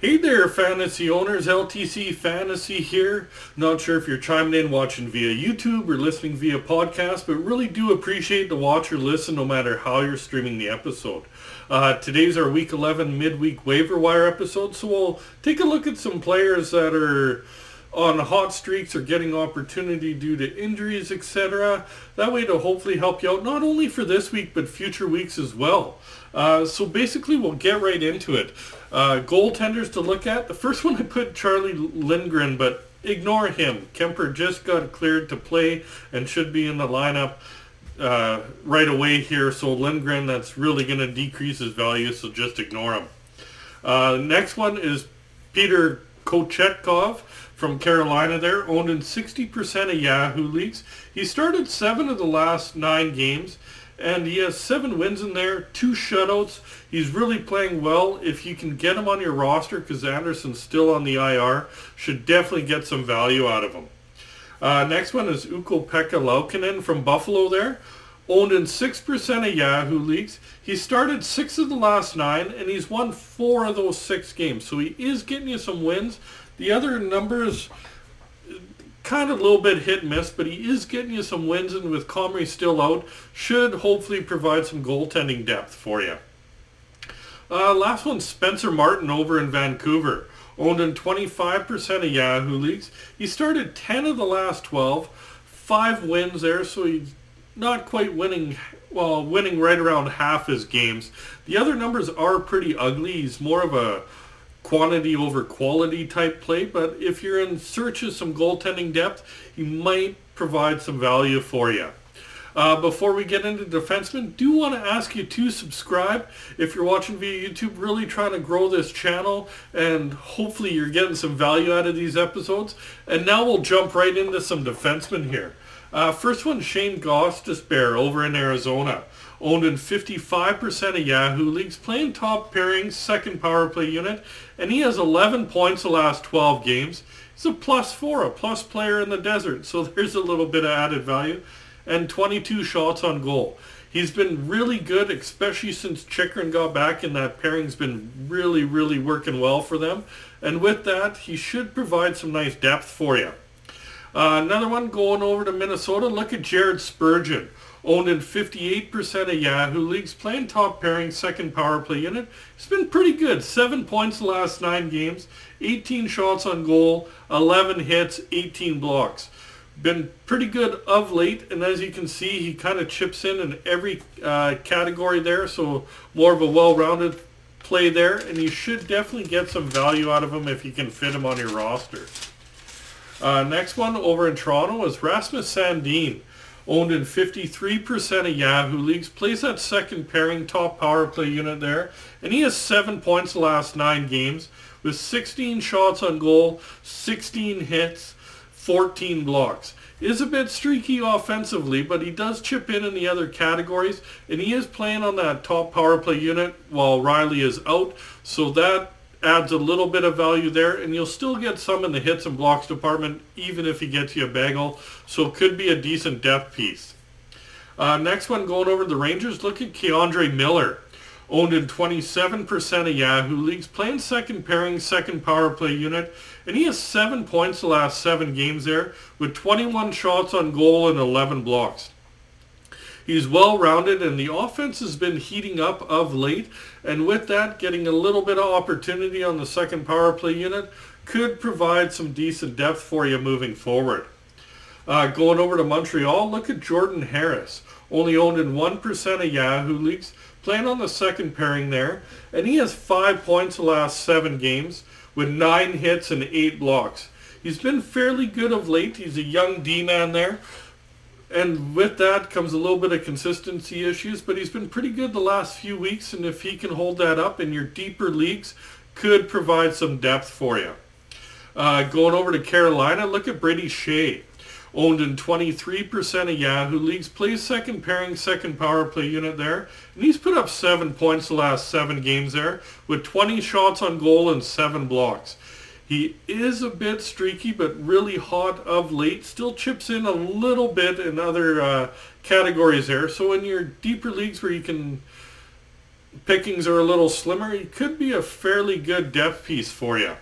Hey there, fantasy owners, LTC Fantasy here. Not sure if you're chiming in watching via YouTube or listening via podcast, but really do appreciate the watch or listen no matter how you're streaming the episode. Today's our Week 11 midweek waiver wire episode, so we'll take a look at some players that are on hot streaks or getting opportunity due to injuries, etc. That way to hopefully help you out not only for this week, but future weeks as well. So basically, we'll get right into it. Goaltenders to look at. The first one I put Charlie Lindgren, but ignore him. Kemper just got cleared to play and should be in the lineup right away here. So Lindgren, that's really going to decrease his value, so just ignore him. Next one is Peter Kochetkov from Carolina there, owned in 60% of Yahoo leagues. He started 7 of the last 9 games. And he has 7 wins in there, 2 shutouts. He's really playing well. If you can get him on your roster, because Anderson's still on the IR, should definitely get some value out of him. Next one is Ukko Pekka Luukkonen from Buffalo there. Owned in 6% of Yahoo leagues. He started 6 of the last 9, and he's won 4 of those 6 games. So he is getting you some wins. The other numbers kind of a little bit hit and miss, but he is getting you some wins, and with Comrie still out, should hopefully provide some goaltending depth for you. Last one, Spencer Martin over in Vancouver, owned in 25% of Yahoo leagues. He started 10 of the last 12, 5 wins there, so he's not quite winning right around half his games. The other numbers are pretty ugly. He's more of a quantity over quality type play, but if you're in search of some goaltending depth, he might provide some value for you. Before we get into defensemen, do want to ask you to subscribe if you're watching via YouTube. Really trying to grow this channel, and hopefully you're getting some value out of these episodes. And now we'll jump right into some defensemen here. First one, Shane Gostisbehere over in Arizona. Owned in 55% of Yahoo leagues, playing top pairing, second power play unit, and he has 11 points the last 12 games. He's a +4, a plus player in the desert, so there's a little bit of added value, and 22 shots on goal. He's been really good, especially since Chychrun got back, and that pairing's been really, really working well for them. And with that, he should provide some nice depth for you. Another one going over to Minnesota, look at Jared Spurgeon. Owned in 58% of Yahoo leagues, playing top pairing, second power play unit. It's been pretty good. 7 points the last 9 games, 18 shots on goal, 11 hits, 18 blocks. Been pretty good of late, and as you can see, he kind of chips in every category there, so more of a well-rounded play there, and you should definitely get some value out of him if you can fit him on your roster. Next one over in Toronto is Rasmus Sandin. Owned in 53% of Yahoo leagues, plays that second pairing, top power play unit there, and he has 7 points the last 9 games with 16 shots on goal, 16 hits, 14 blocks. Is a bit streaky offensively, but he does chip in the other categories, and he is playing on that top power play unit while Riley is out, so that adds a little bit of value there, and you'll still get some in the hits and blocks department even if he gets you a bagel, so it could be a decent depth piece. Next one going over to the Rangers, look at Keandre Miller. Owned in 27% of Yahoo leagues, playing second pairing, second power play unit, and he has 7 points the last 7 games there with 21 shots on goal and 11 blocks. He's well-rounded, and the offense has been heating up of late, and with that, getting a little bit of opportunity on the second power play unit could provide some decent depth for you moving forward. Going over to Montreal, look at Jordan Harris, only owned in 1% of Yahoo leagues, playing on the second pairing there, and he has 5 points the last 7 games with 9 hits and 8 blocks. He's been fairly good of late. He's a young D-man there. And with that comes a little bit of consistency issues, but he's been pretty good the last few weeks, and if he can hold that up in your deeper leagues, could provide some depth for you. Going over to Carolina, look at Brady Shea. Owned in 23% of Yahoo leagues, plays second pairing, second power play unit there, and he's put up 7 points the last 7 games there, with 20 shots on goal and 7 blocks. He is a bit streaky, but really hot of late. Still chips in a little bit in other categories there. So in your deeper leagues where you can pickings are a little slimmer, he could be a fairly good depth piece for you.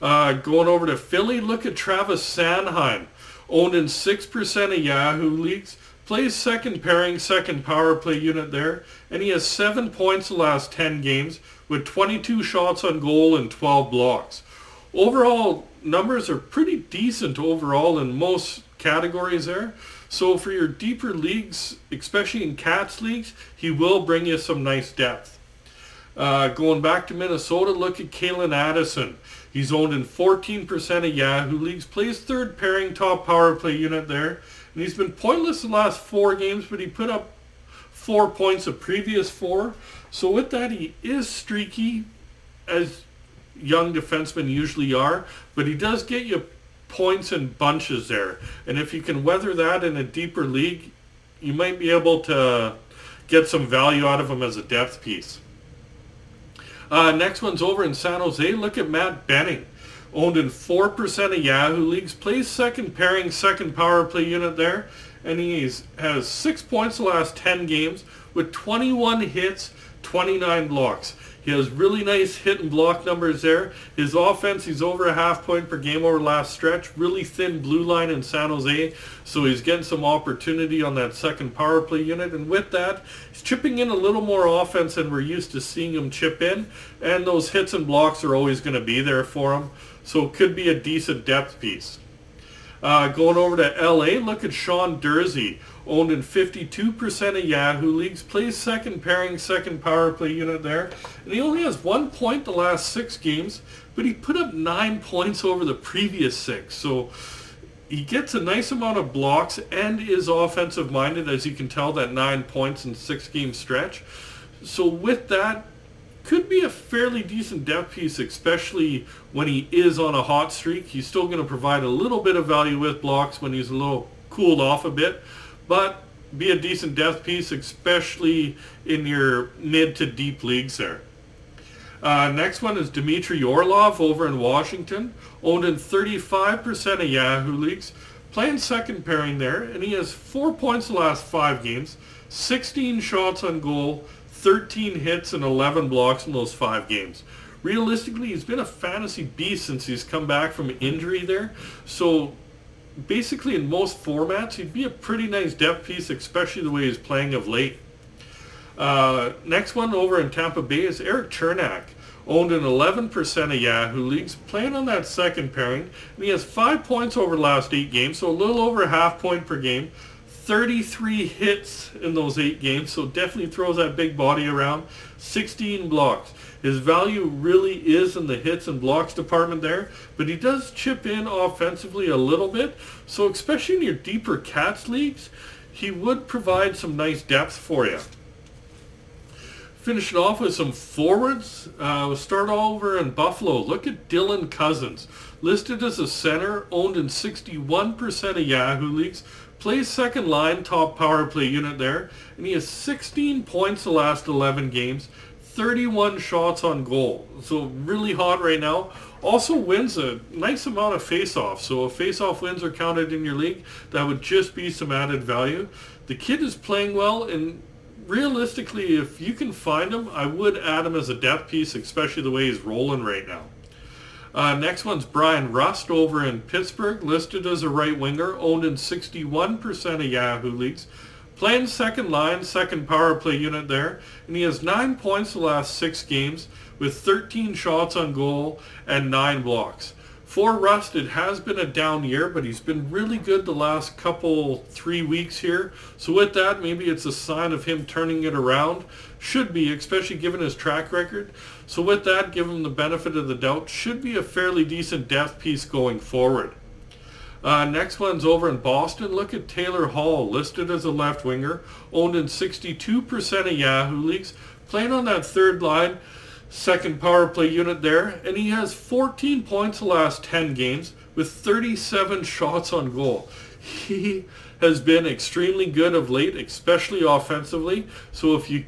Going over to Philly, look at Travis Sanheim. Owned in 6% of Yahoo leagues. Plays second pairing, second power play unit there. And he has 7 points the last 10 games with 22 shots on goal and 12 blocks. Overall, numbers are pretty decent overall in most categories there. So for your deeper leagues, especially in Cats leagues, he will bring you some nice depth. Going back to Minnesota, look at Kalen Addison. He's owned in 14% of Yahoo leagues, plays third pairing, top power play unit there. And he's been pointless the last 4 games, but he put up 4 points the previous 4. So with that, he is streaky, as young defensemen usually are, but he does get you points in bunches there. And if you can weather that in a deeper league, you might be able to get some value out of him as a depth piece. Next one's over in San Jose. Look at Matt Benning. Owned in 4% of Yahoo leagues. Plays second pairing, second power play unit there. And he has 6 points the last 10 games with 21 hits, 29 blocks. He has really nice hit and block numbers there. His offense, he's over a half point per game over last stretch. Really thin blue line in San Jose. So he's getting some opportunity on that second power play unit. And with that, he's chipping in a little more offense than we're used to seeing him chip in. And those hits and blocks are always going to be there for him. So it could be a decent depth piece. Going over to LA, look at Sean Durzi. Owned in 52% of Yahoo leagues. Plays second pairing, second power play unit there. And he only has 1 point the last 6 games, but he put up 9 points over the previous 6. So he gets a nice amount of blocks and is offensive minded, as you can tell, that 9 points in 6-game stretch. So with that, could be a fairly decent depth piece, especially when he is on a hot streak. He's still going to provide a little bit of value with blocks when he's a little cooled off a bit, but be a decent depth piece, especially in your mid to deep leagues there. Next one is Dmitry Orlov over in Washington, owned in 35% of Yahoo leagues, playing second pairing there, and he has 4 points the last 5 games, 16 shots on goal, 13 hits and 11 blocks in those 5 games. Realistically, he's been a fantasy beast since he's come back from injury there. So basically in most formats, he'd be a pretty nice depth piece, especially the way he's playing of late. Next one over in Tampa Bay is Eric Chernak. Owned in 11% of Yahoo leagues, playing on that second pairing. And he has 5 points over the last 8 games, so a little over a half point per game. 33 hits in those 8 games, so definitely throws that big body around. 16 blocks. His value really is in the hits and blocks department there, but he does chip in offensively a little bit, so especially in your deeper Cats leagues, he would provide some nice depth for you. Finishing off with some forwards, we'll start over in Buffalo. Look at Dylan Cousins. Listed as a center, owned in 61% of Yahoo leagues, plays second line, top power play unit there, and he has 16 points the last 11 games, 31 shots on goal. So really hot right now. Also wins a nice amount of face-offs. So if face-off wins are counted in your league, that would just be some added value. The kid is playing well, and realistically, if you can find him, I would add him as a depth piece, especially the way he's rolling right now. Next one's Brian Rust over in Pittsburgh, listed as a right winger, owned in 61% of Yahoo leagues, playing second line, second power play unit there, and he has 9 points the last 6 games with 13 shots on goal and 9 blocks. For Rust, it has been a down year, but he's been really good the last 3 weeks here. So with that, maybe it's a sign of him turning it around. Should be, especially given his track record. So with that, give him the benefit of the doubt. Should be a fairly decent depth piece going forward. Next one's over in Boston. Look at Taylor Hall, listed as a left winger, owned in 62% of Yahoo leagues, playing on that third line, second power play unit there, and he has 14 points the last 10 games with 37 shots on goal. He has been extremely good of late, especially offensively. So if he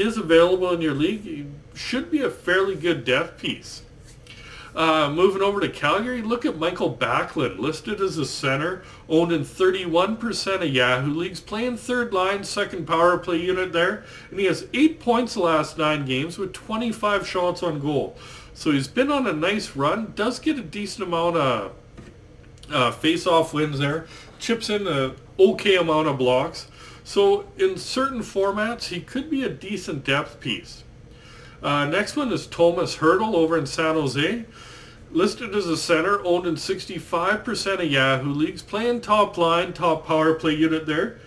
is available in your league, he should be a fairly good depth piece. Moving over to Calgary, look at Michael Backlund, listed as a center, owned in 31% of Yahoo leagues, playing third line, second power play unit there, and he has 8 points the last 9 games with 25 shots on goal. So he's been on a nice run, does get a decent amount of face-off wins there, chips in an okay amount of blocks. So in certain formats, he could be a decent depth piece. Next one is Tomas Hertl over in San Jose. Listed as a center, owned in 65% of Yahoo leagues, playing top line, top power play unit there.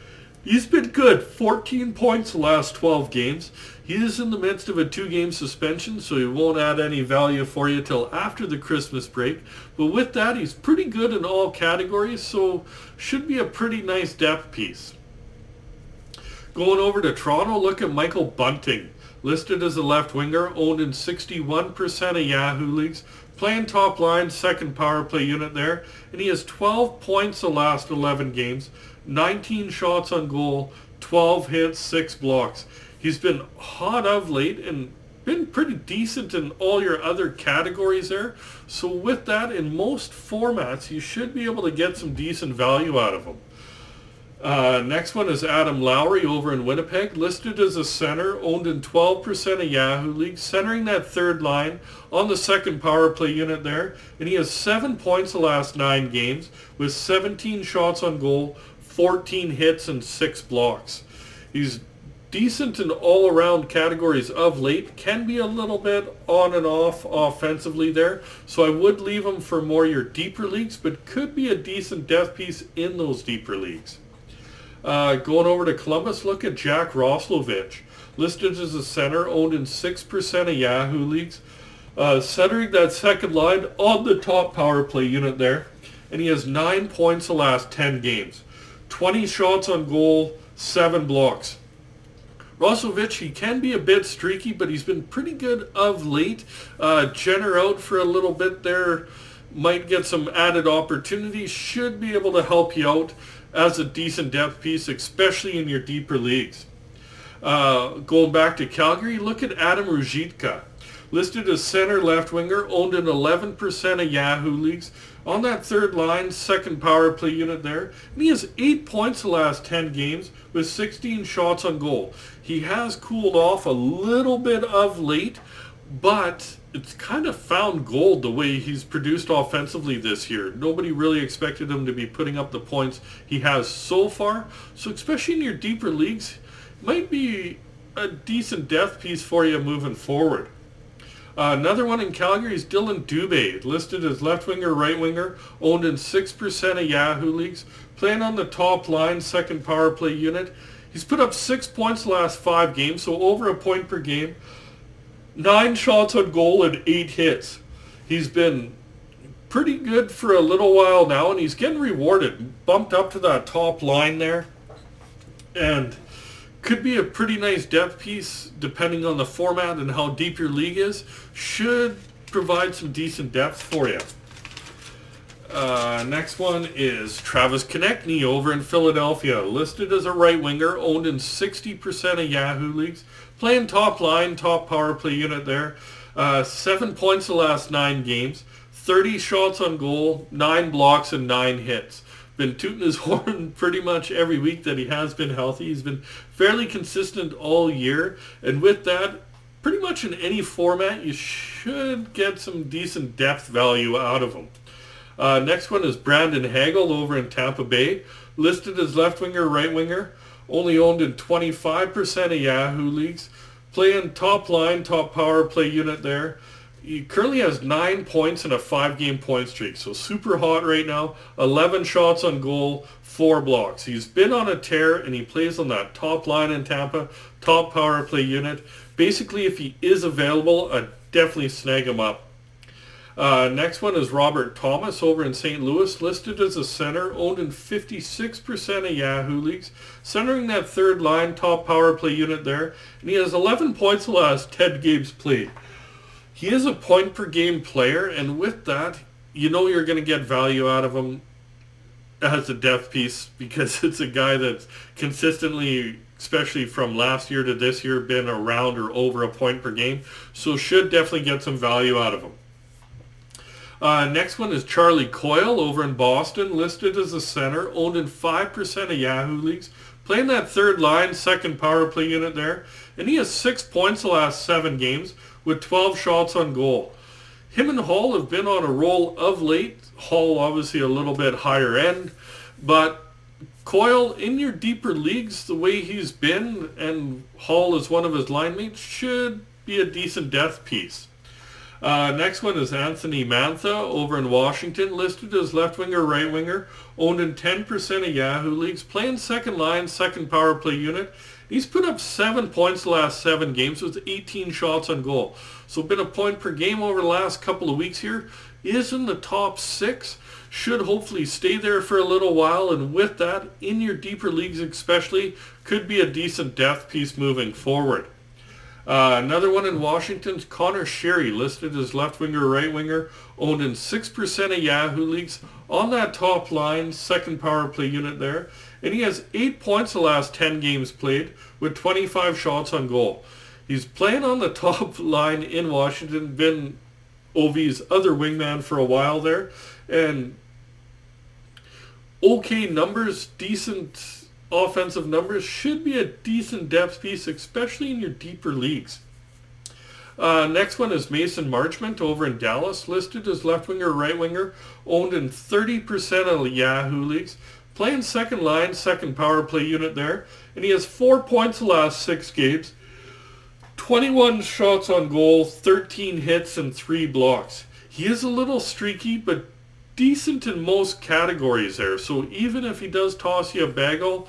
He's been good, 14 points the last 12 games. He is in the midst of a 2-game suspension, so he won't add any value for you till after the Christmas break. But with that, he's pretty good in all categories, so should be a pretty nice depth piece. Going over to Toronto, look at Michael Bunting. Listed as a left winger, owned in 61% of Yahoo leagues, playing top line, second power play unit there, and he has 12 points the last 11 games, 19 shots on goal, 12 hits, 6 blocks. He's been hot of late and been pretty decent in all your other categories there. So with that, in most formats, you should be able to get some decent value out of him. Next one is Adam Lowry over in Winnipeg, listed as a center, owned in 12% of Yahoo leagues, centering that third line on the second power play unit there, and he has 7 points the last 9 games with 17 shots on goal, 14 hits, and 6 blocks. He's decent in all-around categories of late, can be a little bit on and off offensively there, so I would leave him for more your deeper leagues, but could be a decent depth piece in those deeper leagues. Going over to Columbus, look at Jack Roslovic. Listed as a center, owned in 6% of Yahoo leagues. Centering that second line on the top power play unit there. And he has 9 points the last 10 games. 20 shots on goal, 7 blocks. Roslovic, he can be a bit streaky, but he's been pretty good of late. Jenner out for a little bit there. Might get some added opportunities. Should be able to help you out as a decent depth piece, especially in your deeper leagues. Going back to Calgary, look at Adam Ruzicka. Listed as center left winger, owned in 11% of Yahoo leagues. On that third line, second power play unit there. And he has 8 points the last 10 games with 16 shots on goal. He has cooled off a little bit of late, but it's kind of found gold the way he's produced offensively this year. Nobody really expected him to be putting up the points he has so far. So especially in your deeper leagues, might be a decent depth piece for you moving forward. Another one in Calgary is Dylan Dubé, listed as left winger, right winger, owned in 6% of Yahoo leagues, playing on the top line, second power play unit. He's put up 6 points the last 5 games, so over a point per game. 9 shots on goal and 8 hits. He's been pretty good for a little while now, and he's getting rewarded. Bumped up to that top line there. And could be a pretty nice depth piece, depending on the format and how deep your league is. Should provide some decent depth for you. Next one is Travis Konecny over in Philadelphia. Listed as a right winger, owned in 60% of Yahoo leagues. Playing top line, top power play unit there. 7 points the last 9 games. 30 shots on goal, 9 blocks, and 9 hits. Been tooting his horn pretty much every week that he has been healthy. He's been fairly consistent all year. And with that, pretty much in any format, you should get some decent depth value out of him. Next one is Brandon Hagel over in Tampa Bay. Listed as left winger, right winger. Only owned in 25% of Yahoo leagues. Playing top line, top power play unit there. He currently has 9 points in a 5-game point streak. So super hot right now. 11 shots on goal, 4 blocks. He's been on a tear and he plays on that top line in Tampa. Top power play unit. Basically, if he is available, I'd definitely snag him up. Next one is Robert Thomas over in St. Louis, listed as a center, owned in 56% of Yahoo leagues, centering that third line, top power play unit there, and he has 11 points the last 10 games played. He is a point per game player, and with that, you know you're going to get value out of him as a depth piece because it's a guy that's consistently, especially from last year to this year, been around or over a point per game, so should definitely get some value out of him. Next one is Charlie Coyle over in Boston, listed as a center, owned in 5% of Yahoo leagues, playing that third line, second power play unit there. And he has 6 points the last 7 games with 12 shots on goal. Him and Hall have been on a roll of late. Hall obviously a little bit higher end, but Coyle, in your deeper leagues, the way he's been, and Hall is one of his line mates, should be a decent depth piece. Next one is Anthony Mantha over in Washington, listed as left winger, right winger, owned in 10% of Yahoo leagues, playing second line, second power play unit. He's put up 7 points the last 7 games with 18 shots on goal. So been a point per game over the last couple of weeks here. Is in the top 6. Should hopefully stay there for a little while, and with that, in your deeper leagues especially, could be a decent depth piece moving forward. Another one in Washington's Connor Sherry, listed as left winger, right winger, owned in 6% of Yahoo leagues, on that top line, second power play unit there, and he has 8 points the last 10 games played with 25 shots on goal. He's playing on the top line in Washington, been Ovi's other wingman for a while there, and okay numbers, decent offensive numbers, should be a decent depth piece, especially in your deeper leagues. Next one is Mason Marchment over in Dallas, listed as left winger, right winger, owned in 30% of Yahoo leagues, playing second line, second power play unit there, and he has 4 points the last 6 games, 21 shots on goal, 13 hits, and 3 blocks. He is a little streaky, but decent in most categories there. So even if he does toss you a bagel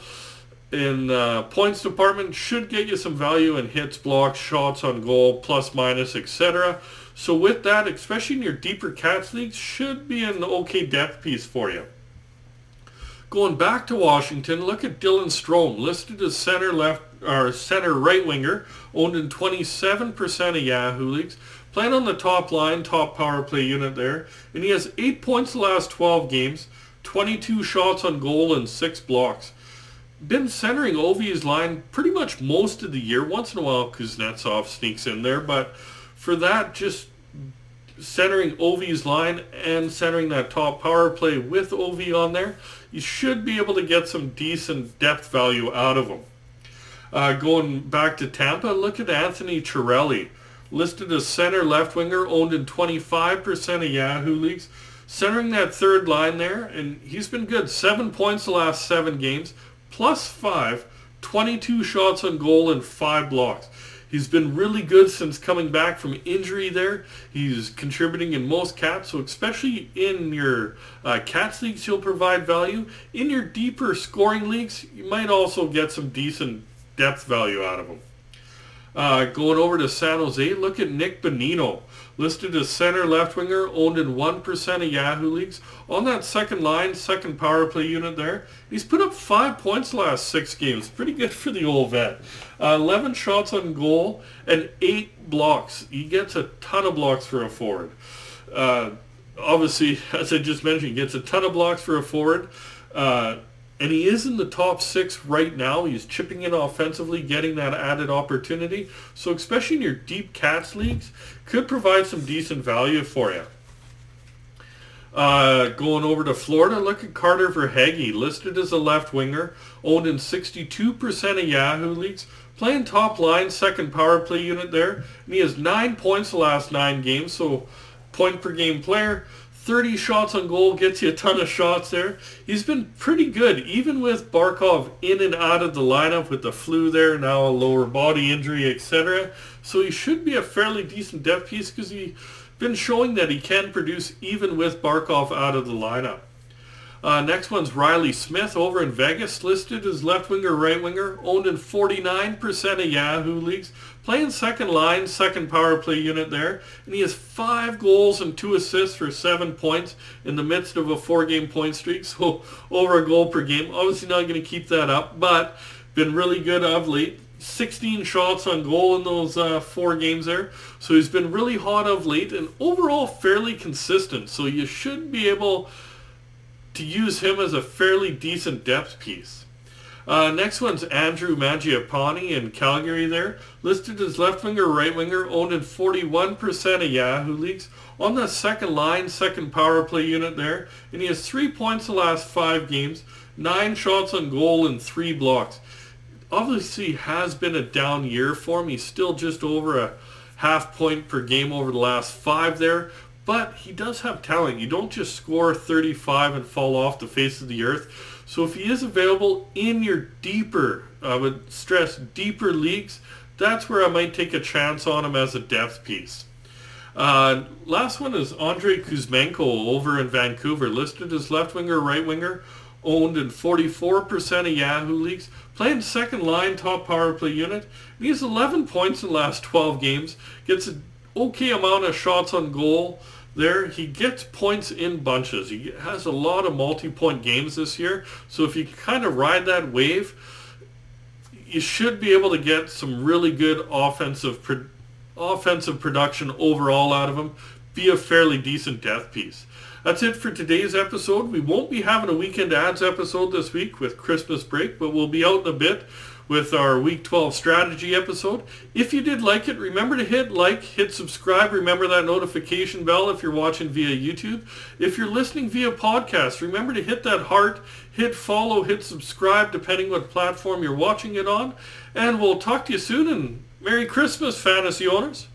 in points department, should get you some value in hits, blocks, shots on goal, plus, minus, etc. So with that, especially in your deeper Cats leagues, should be an okay depth piece for you. Going back to Washington, look at Dylan Strome, listed as center right winger, owned in 27% of Yahoo leagues, playing on the top line, top power play unit there, and he has 8 points the last 12 games, 22 shots on goal, and 6 blocks. Been centering Ovi's line pretty much most of the year. Once in a while, Kuznetsov sneaks in there, but for that, just centering Ovi's line and centering that top power play with Ovi on there, you should be able to get some decent depth value out of him. Going back to Tampa, look at Anthony Cirelli, listed as center left winger, owned in 25% of Yahoo leagues, centering that third line there, and he's been good. 7 points the last 7 games, plus 5, 22 shots on goal, and 5 blocks. He's been really good since coming back from injury there. He's contributing in most Cats, so especially in your Cats leagues, he'll provide value. In your deeper scoring leagues, you might also get some decent depth value out of him. Going over to San Jose, look at Nick Bonino, listed as center left winger, owned in 1% of Yahoo leagues, on that second line, second power play unit there. He's put up 5 points the last 6 games. Pretty good for the old vet. 11 shots on goal and 8 blocks. He gets a ton of blocks for a forward. Obviously, as I just mentioned, he gets a ton of blocks for a forward. And he is in the top 6 right now. He's chipping in offensively, getting that added opportunity. So especially in your deep Cats leagues, could provide some decent value for you. Going over to Florida, look at Carter Verhaeghe, listed as a left winger, owned in 62% of Yahoo leagues, playing top line, second power play unit there. And he has 9 points the last 9 games, so point per game player. 30 shots on goal, gets you a ton of shots there. He's been pretty good, even with Barkov in and out of the lineup with the flu there, now a lower body injury, etc. So he should be a fairly decent depth piece because he's been showing that he can produce even with Barkov out of the lineup. Next one's Riley Smith over in Vegas, listed as left winger, right winger, owned in 49% of Yahoo leagues, playing second line, second power play unit there, and he has 5 goals and 2 assists for 7 points in the midst of a 4-game point streak, so over a goal per game. Obviously not going to keep that up, but been really good of late. 16 shots on goal in those 4 games there, so he's been really hot of late and overall fairly consistent, so you should be able to use him as a fairly decent depth piece. Next one's Andrew Mangiapane in Calgary there. Listed as left winger, right winger, owned in 41% of Yahoo leagues. On the second line, second power play unit there. And he has 3 points the last 5 games, 9 shots on goal and 3 blocks. Obviously has been a down year for him. He's still just over a half point per game over the last 5 there. But he does have talent. You don't just score 35 and fall off the face of the earth. So if he is available in your deeper, I would stress deeper leagues, that's where I might take a chance on him as a depth piece. Last one is Andre Kuzmenko over in Vancouver. Listed as left winger, right winger. Owned in 44% of Yahoo leagues. Playing second line, top power play unit. And he has 11 points in the last 12 games. Gets an okay amount of shots on goal. There, he gets points in bunches. He has a lot of multi-point games this year. So if you kind of ride that wave, you should be able to get some really good offensive production overall out of him. Be a fairly decent depth piece. That's it for today's episode. We won't be having a weekend ads episode this week with Christmas break, but we'll be out in a bit with our Week 12 strategy episode. If you did like it, remember to hit like, hit subscribe, remember that notification bell if you're watching via YouTube. If you're listening via podcast, remember to hit that heart, hit follow, hit subscribe, depending what platform you're watching it on. And we'll talk to you soon, and Merry Christmas, fantasy owners.